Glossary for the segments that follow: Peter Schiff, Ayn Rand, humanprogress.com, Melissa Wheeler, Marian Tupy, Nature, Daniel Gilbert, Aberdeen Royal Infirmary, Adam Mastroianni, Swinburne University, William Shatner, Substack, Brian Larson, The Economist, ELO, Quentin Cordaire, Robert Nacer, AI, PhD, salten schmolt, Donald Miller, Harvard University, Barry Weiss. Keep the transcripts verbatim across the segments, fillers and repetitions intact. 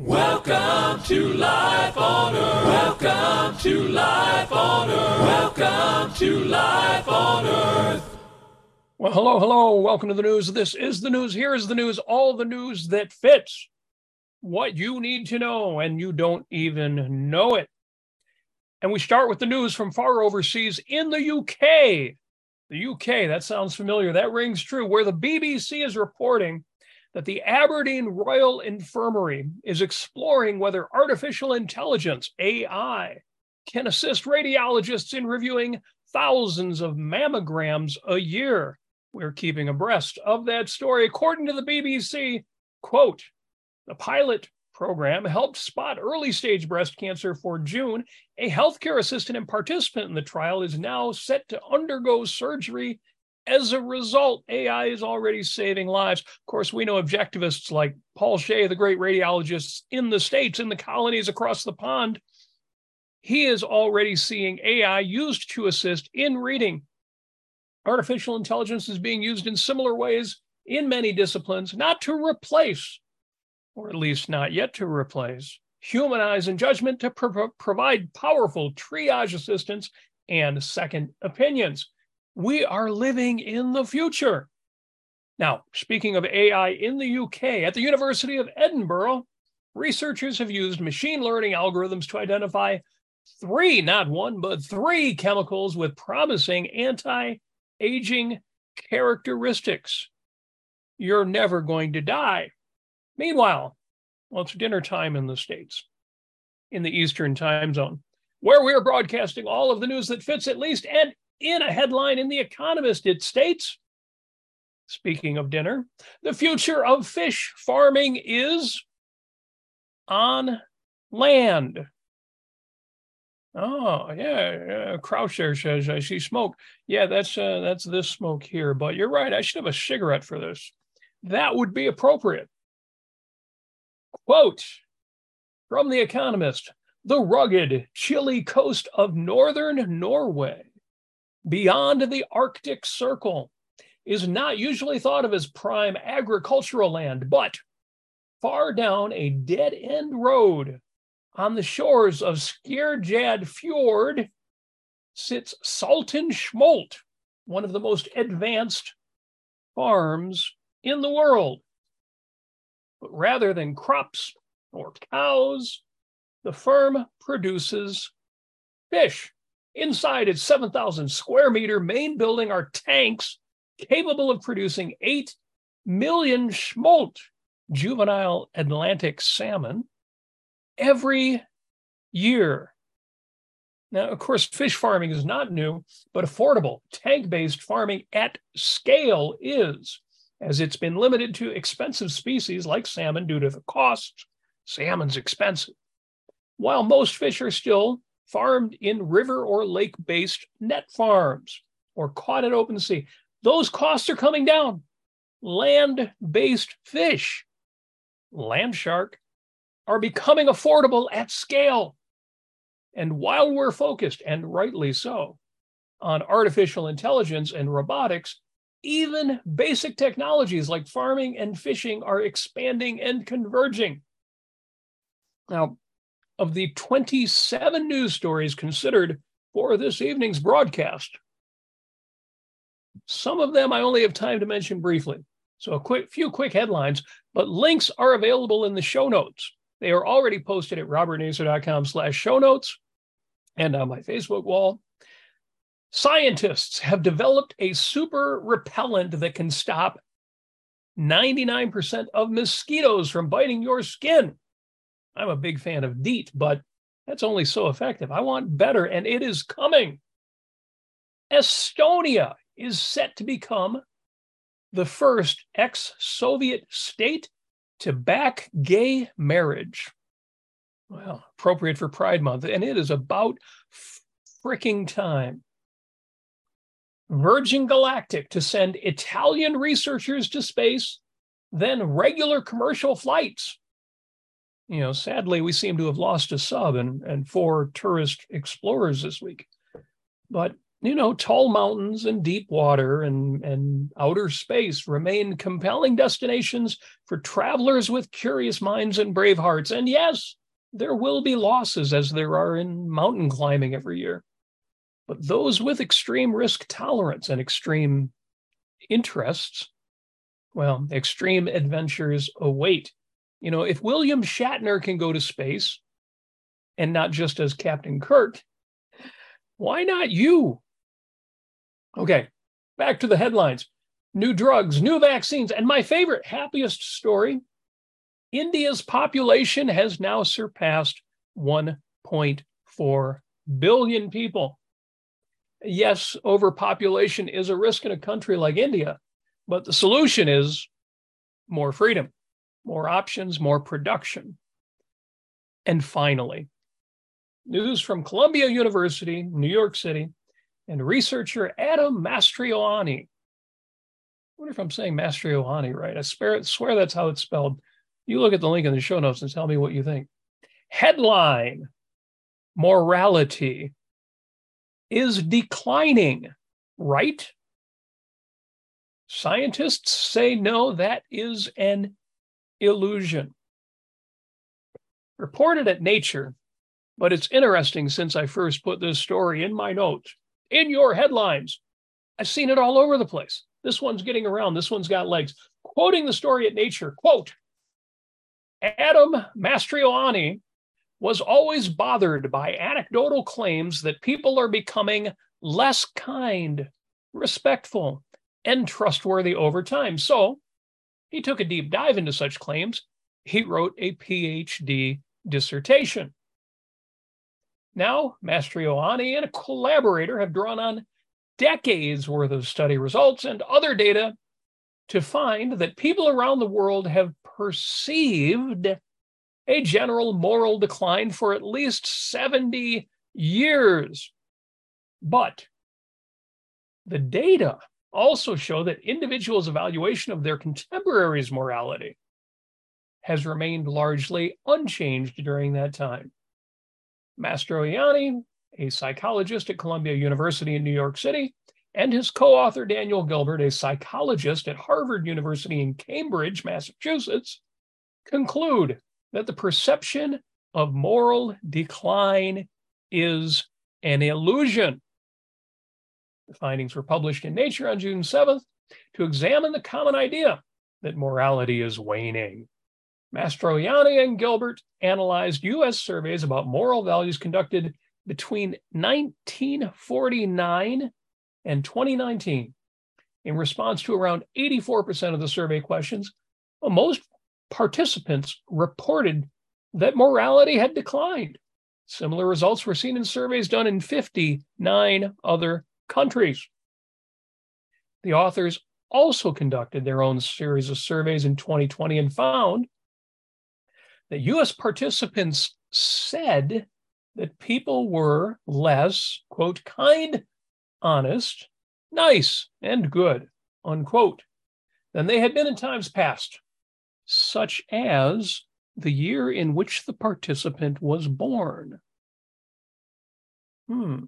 Welcome to Life on Earth. Welcome to Life on Earth. Welcome to Life on Earth. Well, hello, hello. Welcome to the news. This is the news. Here is the news. All the news that fits. What you need to know, and you don't even know it. And we start with the news from far overseas in the U K. The U K, that sounds familiar. That rings true. Where the B B C is reporting that the Aberdeen Royal Infirmary is exploring whether artificial intelligence, A I, can assist radiologists in reviewing thousands of mammograms a year. We're keeping abreast of that story. According to the B B C, quote, the pilot program helped spot early stage breast cancer for June. A healthcare assistant and participant in the trial is now set to undergo surgery. As a result, A I is already saving lives. Of course, we know objectivists like Paul Shea, the great radiologist in the States, in the colonies across the pond. He is already seeing A I used to assist in reading. Artificial intelligence is being used in similar ways in many disciplines, not to replace, or at least not yet to replace, human eyes and judgment to pro- provide powerful triage assistance and second opinions. We are living in the future. Now, speaking of A I in the U K, at the University of Edinburgh, researchers have used machine learning algorithms to identify three, not one, but three chemicals with promising anti-aging characteristics. You're never going to die. Meanwhile, well, it's dinner time in the States, in the Eastern time zone, where we're broadcasting all of the news that fits, at least, and in a headline in The Economist, it states, speaking of dinner, the future of fish farming is on land. Oh, yeah, uh, Croucher says, I see smoke. Yeah, that's uh, that's this smoke here, but you're right, I should have a cigarette for this. That would be appropriate. Quote, from The Economist, the rugged, chilly coast of northern Norway, beyond the Arctic Circle, is not usually thought of as prime agricultural land, but far down a dead-end road on the shores of Skierjad Fjord sits salten schmolt, one of the most advanced farms in the world. But rather than crops or cows, the firm produces fish. Inside its seven thousand square meter main building are tanks capable of producing eight million schmolt, juvenile Atlantic salmon, every year. Now, of course, fish farming is not new, but affordable tank-based farming at scale is, as it's been limited to expensive species like salmon due to the cost. Salmon's expensive. While most fish are still farmed in river or lake-based net farms or caught at open sea, those costs are coming down. Land-based fish, land shark, are becoming affordable at scale. And while we're focused, and rightly so, on artificial intelligence and robotics, even basic technologies like farming and fishing are expanding and converging. Now, of the twenty-seven news stories considered for this evening's broadcast, some of them I only have time to mention briefly. So a quick, few quick headlines, but links are available in the show notes. They are already posted at robertnaser.com slash show notes and on my Facebook wall. Scientists have developed a super repellent that can stop ninety-nine percent of mosquitoes from biting your skin. I'm a big fan of DEET, but that's only so effective. I want better, and it is coming. Estonia is set to become the first ex-Soviet state to back gay marriage. Well, appropriate for Pride Month, and it is about freaking time. Virgin Galactic to send Italian researchers to space, then regular commercial flights. You know, sadly, we seem to have lost a sub and, and four tourist explorers this week. But you know, tall mountains and deep water and, and outer space remain compelling destinations for travelers with curious minds and brave hearts. And yes, there will be losses, as there are in mountain climbing every year. But those with extreme risk tolerance and extreme interests, well, extreme adventures await. You know, if William Shatner can go to space, and not just as Captain Kirk, why not you? Okay, back to the headlines. New drugs, new vaccines, and my favorite, happiest story, India's population has now surpassed one point four billion people. Yes, overpopulation is a risk in a country like India, but the solution is more freedom, more options, more production. And finally, news from Columbia University, New York City, and researcher Adam Mastroianni. I wonder if I'm saying Mastroianni right. I swear, swear that's how it's spelled. You look at the link in the show notes and tell me what you think. Headline, morality is declining, right? Scientists say no, that is an illusion. Reported at Nature, but it's interesting since I first put this story in my notes, in your headlines. I've seen it all over the place. This one's getting around. This one's got legs. Quoting the story at Nature, quote, Adam Mastroianni was always bothered by anecdotal claims that people are becoming less kind, respectful, and trustworthy over time. So he took a deep dive into such claims. He wrote a P H D dissertation. Now, Mastroianni and a collaborator have drawn on decades worth of study results and other data to find that people around the world have perceived a general moral decline for at least seventy years. But the data also show that individuals' evaluation of their contemporaries' morality has remained largely unchanged during that time. Mastroianni, a psychologist at Columbia University in New York City, and his co-author Daniel Gilbert, a psychologist at Harvard University in Cambridge, Massachusetts, conclude that the perception of moral decline is an illusion. The findings were published in Nature on June seventh to examine the common idea that morality is waning. Mastroianni and Gilbert analyzed U S surveys about moral values conducted between nineteen forty-nine and twenty nineteen in response to around eighty-four percent of the survey questions. Well, most participants reported that morality had declined. Similar results were seen in surveys done in fifty-nine other countries. The authors also conducted their own series of surveys in twenty twenty and found that U S participants said that people were less, quote, kind, honest, nice, and good, unquote, than they had been in times past, such as the year in which the participant was born. Hmm.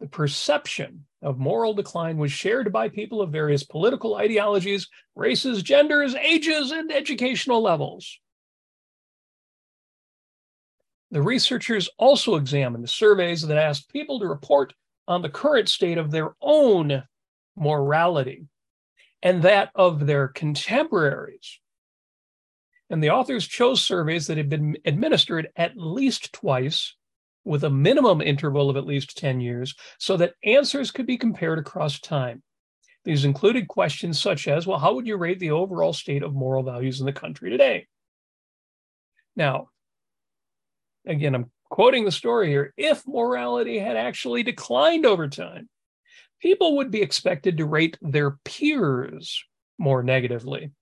The perception of moral decline was shared by people of various political ideologies, races, genders, ages, and educational levels. The researchers also examined surveys that asked people to report on the current state of their own morality and that of their contemporaries. And the authors chose surveys that had been administered at least twice with a minimum interval of at least ten years so that answers could be compared across time. These included questions such as, well, how would you rate the overall state of moral values in the country today? Now, again, I'm quoting the story here. If morality had actually declined over time, people would be expected to rate their peers more negatively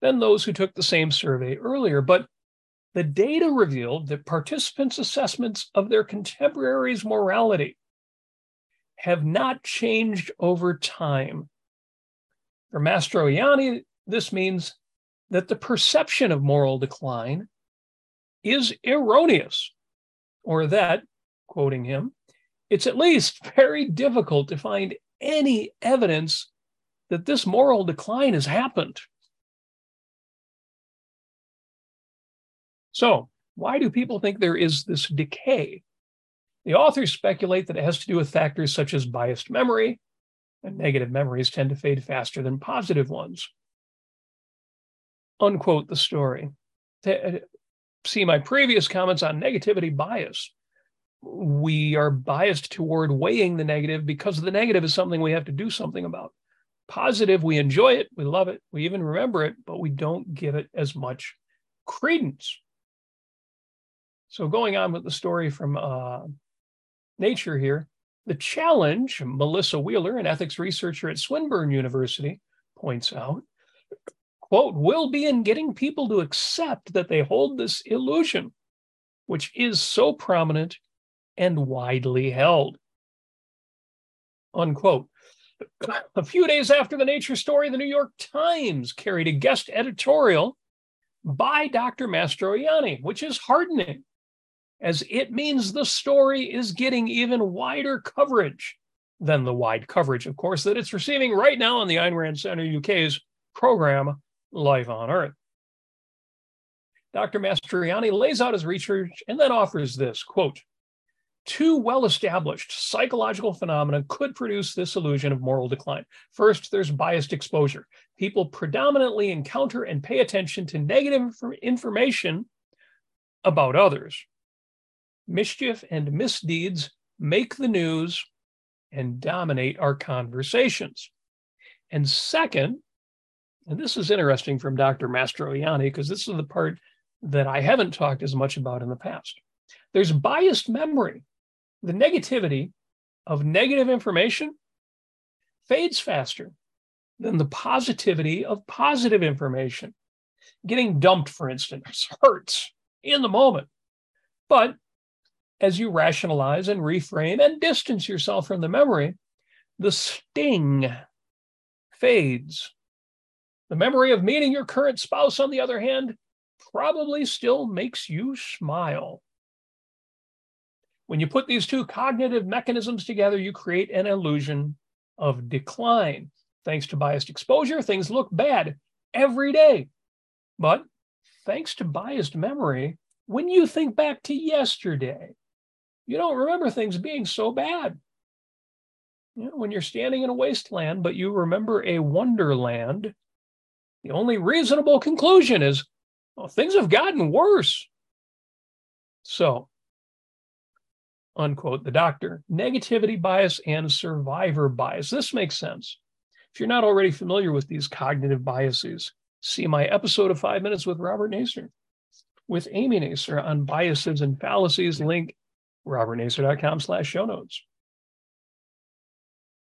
than those who took the same survey earlier. But the data revealed that participants' assessments of their contemporaries' morality have not changed over time. For Mastroianni, this means that the perception of moral decline is erroneous, or that, quoting him, it's at least very difficult to find any evidence that this moral decline has happened. So why do people think there is this decay? The authors speculate that it has to do with factors such as biased memory, and negative memories tend to fade faster than positive ones. Unquote the story. See my previous comments on negativity bias. We are biased toward weighing the negative because the negative is something we have to do something about. Positive, we enjoy it, we love it, we even remember it, but we don't give it as much credence. So going on with the story from uh, Nature here, the challenge, Melissa Wheeler, an ethics researcher at Swinburne University, points out, quote, will be in getting people to accept that they hold this illusion, which is so prominent and widely held, unquote. A few days after the Nature story, the New York Times carried a guest editorial by Doctor Mastroianni, which is heartening, as it means the story is getting even wider coverage than the wide coverage, of course, that it's receiving right now on the Ayn Rand Centre U K's program, Life on Earth. Doctor Mastroianni lays out his research and then offers this, quote, two well-established psychological phenomena could produce this illusion of moral decline. First, there's biased exposure. People predominantly encounter and pay attention to negative information about others. Mischief and misdeeds make the news and dominate our conversations. And second, and this is interesting from Doctor Mastroianni, because this is the part that I haven't talked as much about in the past. There's biased memory. The negativity of negative information fades faster than the positivity of positive information. Getting dumped, for instance, hurts in the moment. But as you rationalize and reframe and distance yourself from the memory, the sting fades. The memory of meeting your current spouse, on the other hand, probably still makes you smile. When you put these two cognitive mechanisms together, you create an illusion of decline. Thanks to biased exposure, things look bad every day. But thanks to biased memory, when you think back to yesterday, you don't remember things being so bad. You know, when you're standing in a wasteland, but you remember a wonderland, the only reasonable conclusion is, well, things have gotten worse. So, unquote, the doctor, negativity bias and survivor bias. This makes sense. If you're not already familiar with these cognitive biases, see my episode of Five Minutes with Robert Nacer, with Amy Nacer on biases and fallacies, link robertnacer.com slash show notes.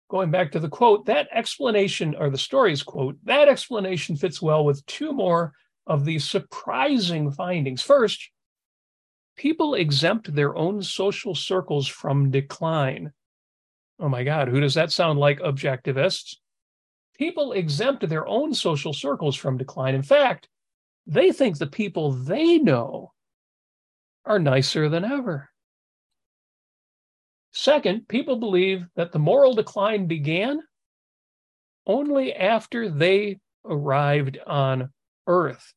Going back to the quote, that explanation, or the story's quote, that explanation fits well with two more of these surprising findings. First, people exempt their own social circles from decline. Oh my God, who does that sound like, objectivists? People exempt their own social circles from decline. In fact, they think the people they know are nicer than ever. Second, people believe that the moral decline began only after they arrived on Earth.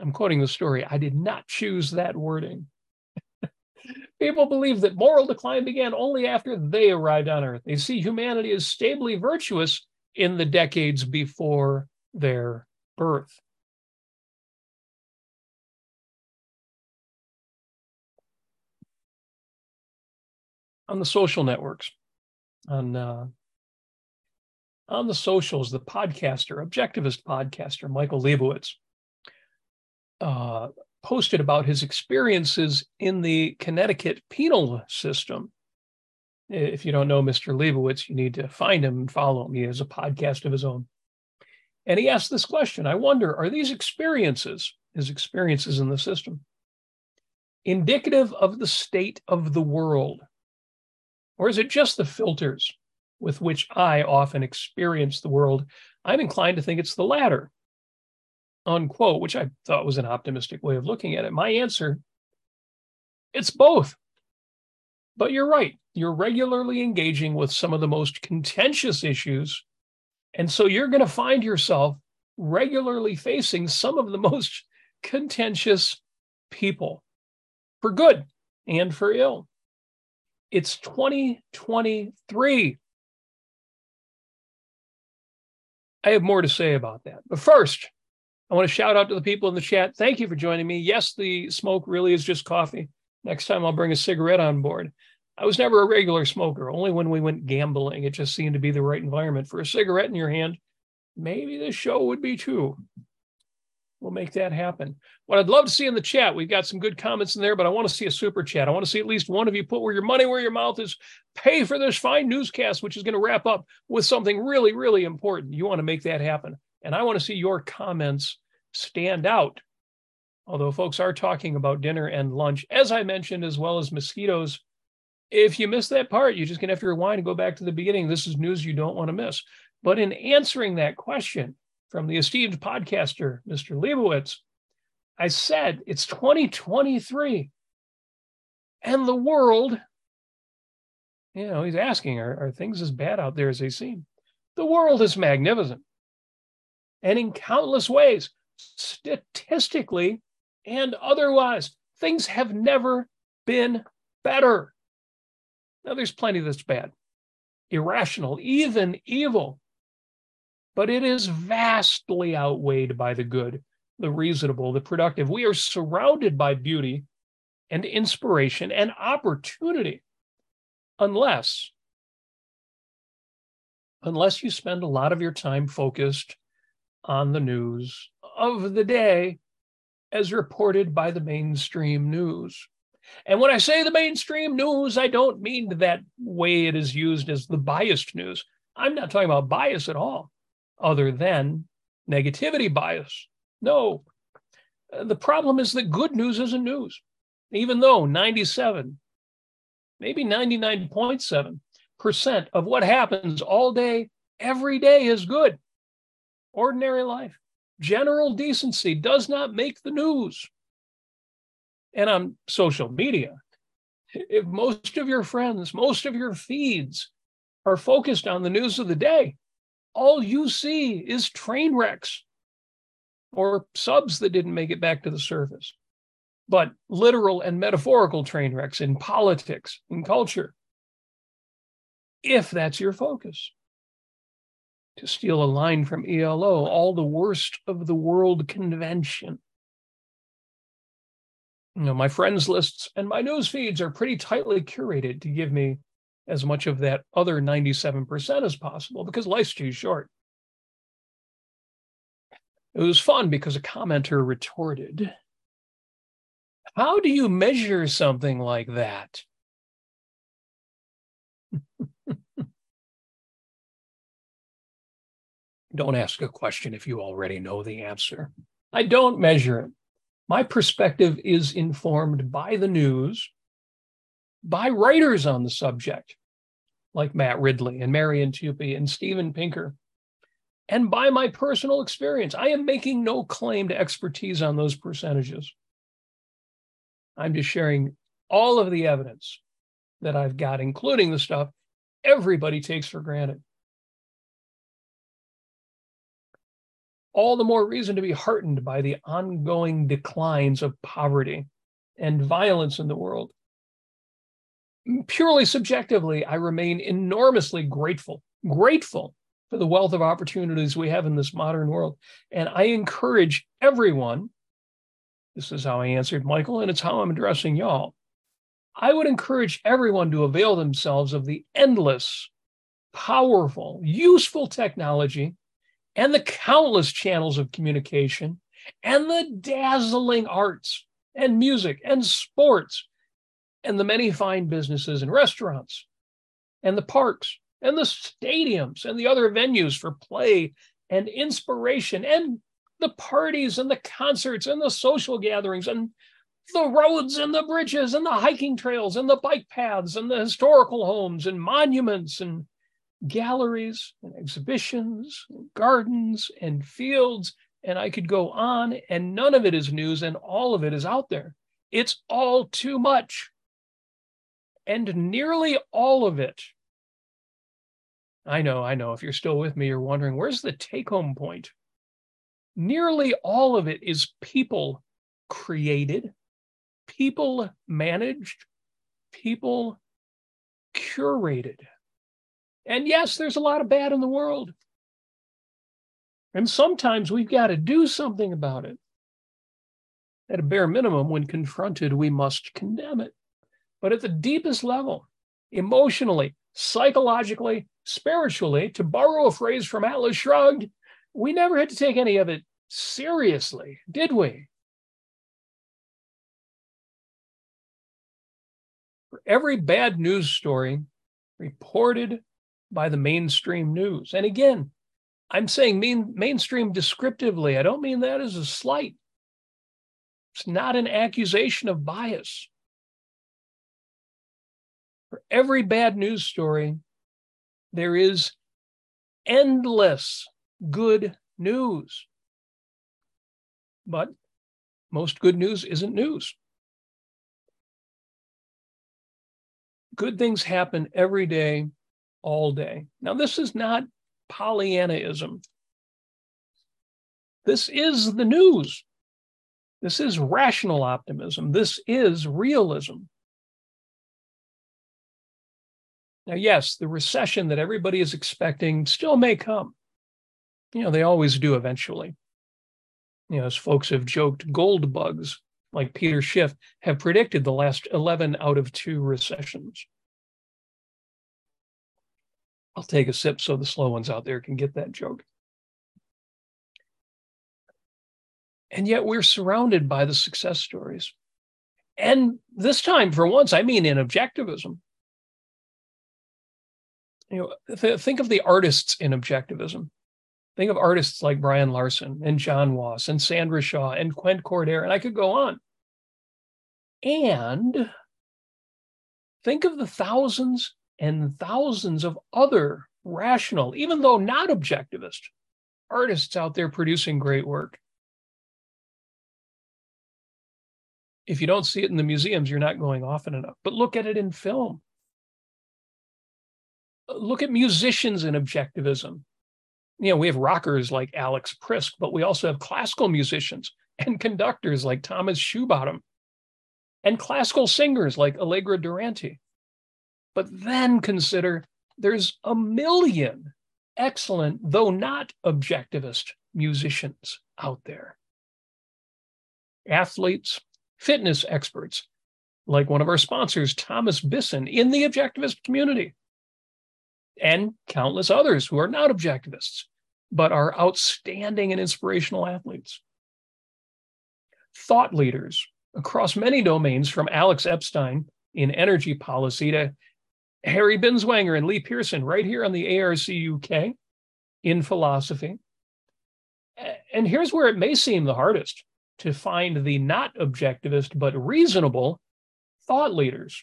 I'm quoting the story. I did not choose that wording. People believe that moral decline began only after they arrived on Earth. They see humanity as stably virtuous in the decades before their birth. On the social networks, on uh, on the socials, the podcaster, objectivist podcaster, Michael Leibowitz, Uh, posted about his experiences in the Connecticut penal system. If you don't know Mister Leibowitz, you need to find him and follow him. He has a podcast of his own. And he asked this question, I wonder, are these experiences, his experiences in the system, indicative of the state of the world? Or is it just the filters with which I often experience the world? I'm inclined to think it's the latter. Unquote, which I thought was an optimistic way of looking at it. My answer, it's both. But you're right. you're regularly engaging with some of the most contentious issues. And so you're going to find yourself regularly facing some of the most contentious people, for good and for ill. It's twenty twenty-three. I have more to say about that. But first, I want to shout out to the people in the chat. Thank you for joining me. Yes, the smoke really is just coffee. Next time I'll bring a cigarette on board. I was never a regular smoker, only when we went gambling. It just seemed to be the right environment for a cigarette in your hand. Maybe this show would be too. We'll make that happen. What I'd love to see in the chat, we've got some good comments in there, but I want to see a super chat. I want to see at least one of you put where your money, where your mouth is. Pay for this fine newscast, which is going to wrap up with something really, really important. You want to make that happen. And I want to see your comments stand out. Although folks are talking about dinner and lunch, as I mentioned, as well as mosquitoes. If you miss that part, you're just going to have to rewind and go back to the beginning. This is news you don't want to miss. But in answering that question from the esteemed podcaster, Mister Leibowitz, I said it's twenty twenty-three. And the world, you know, he's asking, are, are things as bad out there as they seem? The world is magnificent. And in countless ways, statistically and otherwise, things have never been better. Now, there's plenty that's bad, irrational, even evil. But it is vastly outweighed by the good, the reasonable, the productive. We are surrounded by beauty and inspiration and opportunity, unless, unless you spend a lot of your time focused on the news of the day as reported by the mainstream news. And when I say the mainstream news, I don't mean that way it is used as the biased news. I'm not talking about bias at all, other than negativity bias. No, the problem is that good news isn't news, even though ninety-seven, maybe ninety-nine point seven percent of what happens all day, every day is good. Ordinary life, general decency does not make the news. And on social media, if most of your friends, most of your feeds are focused on the news of the day, all you see is train wrecks or subs that didn't make it back to the surface, but literal and metaphorical train wrecks in politics, in culture, if that's your focus. To steal a line from E L O, all the worst of the world convention. You know, my friends lists and my news feeds are pretty tightly curated to give me as much of that other ninety-seven percent as possible, because life's too short. It was fun because a commenter retorted, "How do you measure something like that?" Don't ask a question if you already know the answer. I don't measure it. My perspective is informed by the news, by writers on the subject, like Matt Ridley and Marian Tupy and Steven Pinker, and by my personal experience. I am making no claim to expertise on those percentages. I'm just sharing all of the evidence that I've got, including the stuff everybody takes for granted. All the more reason to be heartened by the ongoing declines of poverty and violence in the world. Purely subjectively, I remain enormously grateful, grateful for the wealth of opportunities we have in this modern world. And I encourage everyone, this is how I answered Michael, and it's how I'm addressing y'all. I would encourage everyone to avail themselves of the endless, powerful, useful technology and the countless channels of communication and the dazzling arts and music and sports and the many fine businesses and restaurants, and the parks, and the stadiums, and the other venues for play and inspiration, and the parties, and the concerts, and the social gatherings, and the roads, and the bridges, and the hiking trails, and the bike paths, and the historical homes, and monuments, and galleries, and exhibitions, and gardens, and fields, and I could go on, and none of it is news, and all of it is out there. It's all too much. and nearly all of it. I know, I know, if you're still with me, you're wondering, where's the take-home point? Nearly all of it is people created, people managed, people curated. And yes, there's a lot of bad in the world. And sometimes we've got to do something about it. At a bare minimum, when confronted, we must condemn it. But at the deepest level, emotionally, psychologically, spiritually, to borrow a phrase from Atlas Shrugged, we never had to take any of it seriously, did we? For every bad news story reported by the mainstream news, and again, I'm saying mean, mainstream descriptively, I don't mean that as a slight. It's not an accusation of bias. For every bad news story, there is endless good news. But most good news isn't news. Good things happen every day, all day. Now, this is not Pollyannaism. This is the news. This is rational optimism. This is realism. Now, yes, the recession that everybody is expecting still may come. You know, they always do eventually. You know, as folks have joked, gold bugs like Peter Schiff have predicted the last eleven out of two recessions. I'll take a sip so the slow ones out there can get that joke. And yet we're surrounded by the success stories. And this time, for once, I mean in objectivism. You know, th- think of the artists in objectivism. Think of artists like Brian Larson and John Wass and Sandra Shaw and Quentin Cordaire, and I could go on. And think of the thousands and thousands of other rational, even though not objectivist, artists out there producing great work. If you don't see it in the museums, you're not going often enough. But look at it in film. Look at musicians in objectivism. You know, we have rockers like Alex Prisk, but we also have classical musicians and conductors like Thomas Shoebottom and classical singers like Allegra Durante. But then consider there's a million excellent, though not objectivist, musicians out there. Athletes, fitness experts, like one of our sponsors, Thomas Bisson, in the objectivist community, and countless others who are not objectivists, but are outstanding and inspirational athletes. Thought leaders across many domains, from Alex Epstein in energy policy to Harry Binswanger and Lee Pearson, right here on the A R C U K, in philosophy. And here's where it may seem the hardest to find the not objectivist but reasonable thought leaders.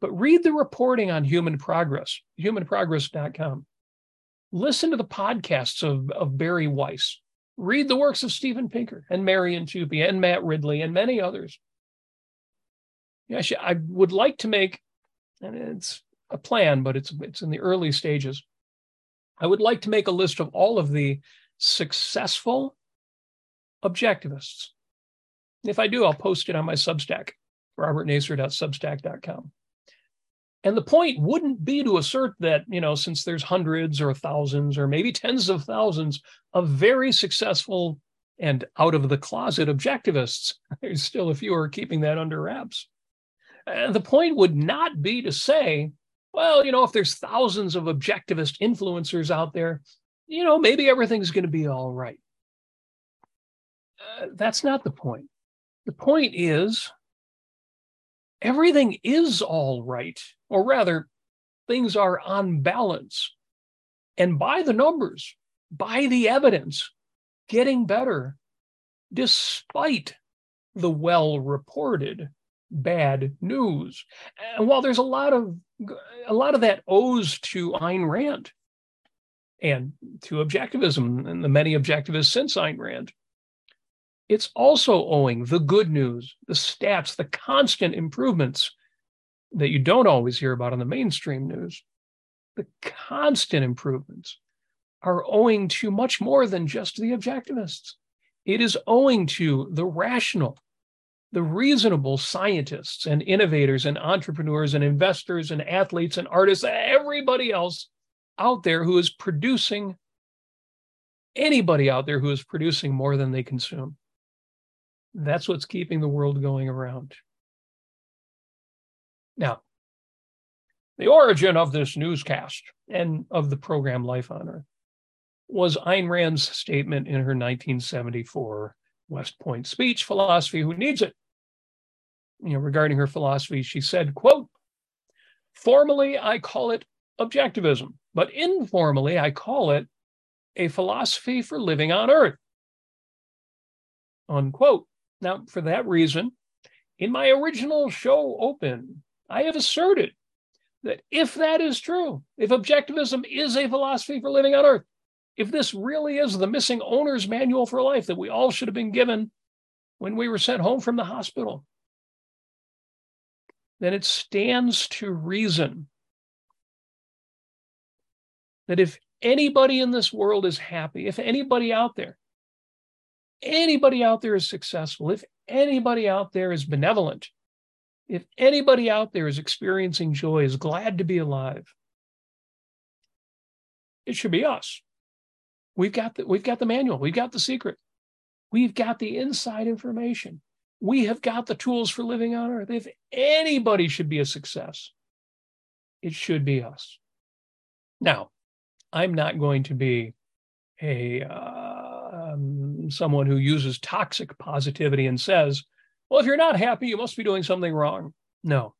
But read the reporting on human progress, human progress dot com. Listen to the podcasts of, of Barry Weiss. Read the works of Steven Pinker and Marian Tupy and Matt Ridley and many others. Actually, I would like to make, and it's a plan, but it's it's in the early stages, I would like to make a list of all of the successful objectivists. If I do, I'll post it on my Substack, robert nacer dot substack dot com. And the point wouldn't be to assert that, you know, since there's hundreds or thousands or maybe tens of thousands of very successful and out-of-the-closet objectivists, there's still a few who are keeping that under wraps. And the point would not be to say, well, you know, if there's thousands of objectivist influencers out there, you know, maybe everything's going to be all right. Uh, that's not the point. The point is, everything is all right, or rather, things are on balance. And by the numbers, by the evidence, getting better, despite the well-reported bad news. And while there's a lot of a lot of that owes to Ayn Rand and to objectivism and the many objectivists since Ayn Rand, it's also owing the good news, the stats, the constant improvements that you don't always hear about on the mainstream news, the constant improvements are owing to much more than just the objectivists. It is owing to the rational, the reasonable scientists and innovators and entrepreneurs and investors and athletes and artists, everybody else out there who is producing, anybody out there who is producing more than they consume. That's what's keeping the world going around. Now, the origin of this newscast and of the program Life on Earth was Ayn Rand's statement in her nineteen seventy-four West Point speech, Philosophy, Who Needs It? You know, regarding her philosophy, she said, quote, formally, I call it objectivism, but informally, I call it a philosophy for living on Earth, unquote. Now, for that reason, in my original show open, I have asserted that if that is true, if objectivism is a philosophy for living on Earth, if this really is the missing owner's manual for life that we all should have been given when we were sent home from the hospital, then it stands to reason that if anybody in this world is happy, if anybody out there, anybody out there is successful, if anybody out there is benevolent, if anybody out there is experiencing joy, is glad to be alive, it should be us. We've got the, we've got the manual. We've got the secret. We've got the inside information. We have got the tools for living on Earth. If anybody should be a success, it should be us. Now, I'm not going to be a uh, um, someone who uses toxic positivity and says, well, if you're not happy, you must be doing something wrong. No,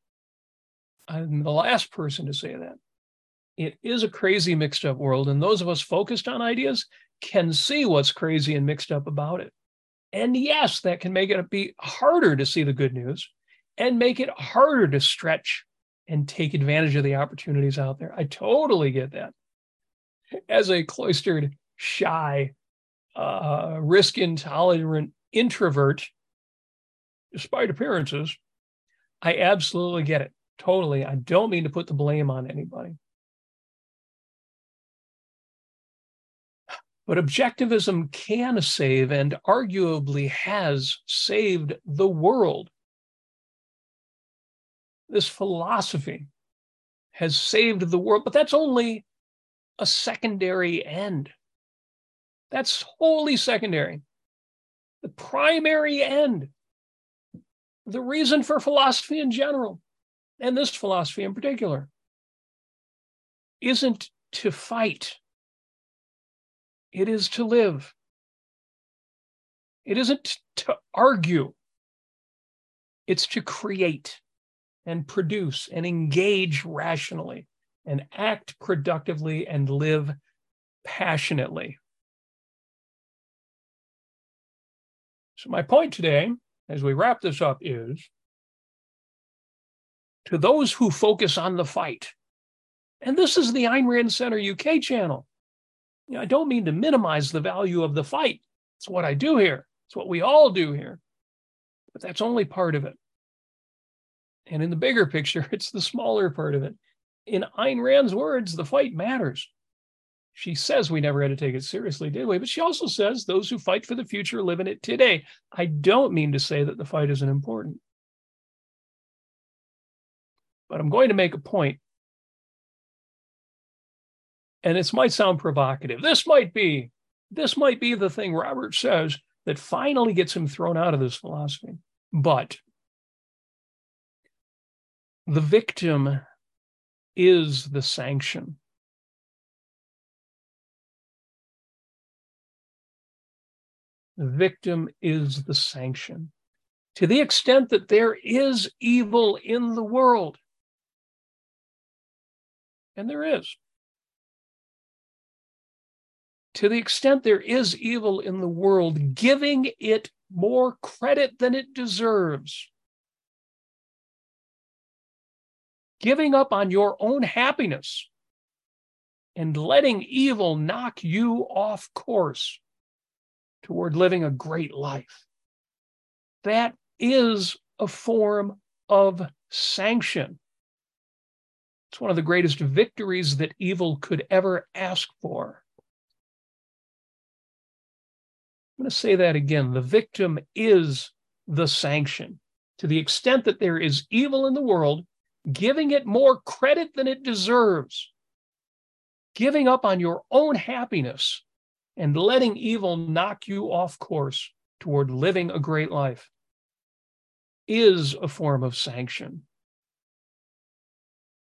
I'm the last person to say that. It is a crazy, mixed up world, and those of us focused on ideas can see what's crazy and mixed up about it. And yes, that can make it be harder to see the good news and make it harder to stretch and take advantage of the opportunities out there. I totally get that. As a cloistered, shy, uh, risk-intolerant introvert, despite appearances, I absolutely get it. Totally. I don't mean to put the blame on anybody. But objectivism can save and arguably has saved the world. This philosophy has saved the world, but that's only a secondary end. That's wholly secondary. The primary end, the reason for philosophy in general, and this philosophy in particular, isn't to fight. It is to live. It isn't to argue. It's to create and produce and engage rationally and act productively and live passionately. So my point today, as we wrap this up, is to those who focus on the fight, and this is the Ayn Rand Center U K channel. You know, I don't mean to minimize the value of the fight. It's what I do here. It's what we all do here. But that's only part of it. And in the bigger picture, it's the smaller part of it. In Ayn Rand's words, the fight matters. She says we never had to take it seriously, did we? But she also says those who fight for the future live in it today. I don't mean to say that the fight isn't important. But I'm going to make a point. And this might sound provocative. This might be, this might be the thing Robert says that finally gets him thrown out of this philosophy. But the victim is the sanction. The victim is the sanction. To the extent that there is evil in the world, and there is. To the extent there is evil in the world, giving it more credit than it deserves, giving up on your own happiness and letting evil knock you off course toward living a great life, that is a form of sanction. It's one of the greatest victories that evil could ever ask for. I'm going to say that again. The victim is the sanction. To the extent that there is evil in the world, giving it more credit than it deserves, giving up on your own happiness, and letting evil knock you off course toward living a great life is a form of sanction.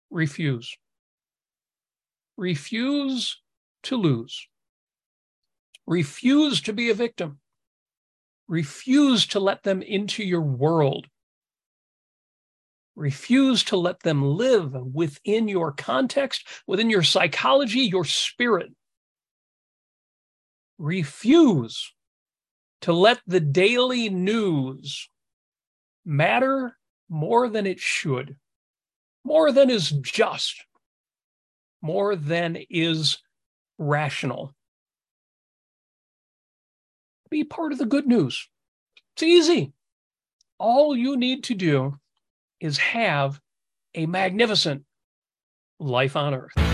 Refuse. Refuse to lose. Refuse to be a victim. Refuse to let them into your world. Refuse to let them live within your context, within your psychology, your spirit. Refuse to let the daily news matter more than it should, more than is just, more than is rational. Be part of the good news. It's easy. All you need to do is have a magnificent life on Earth.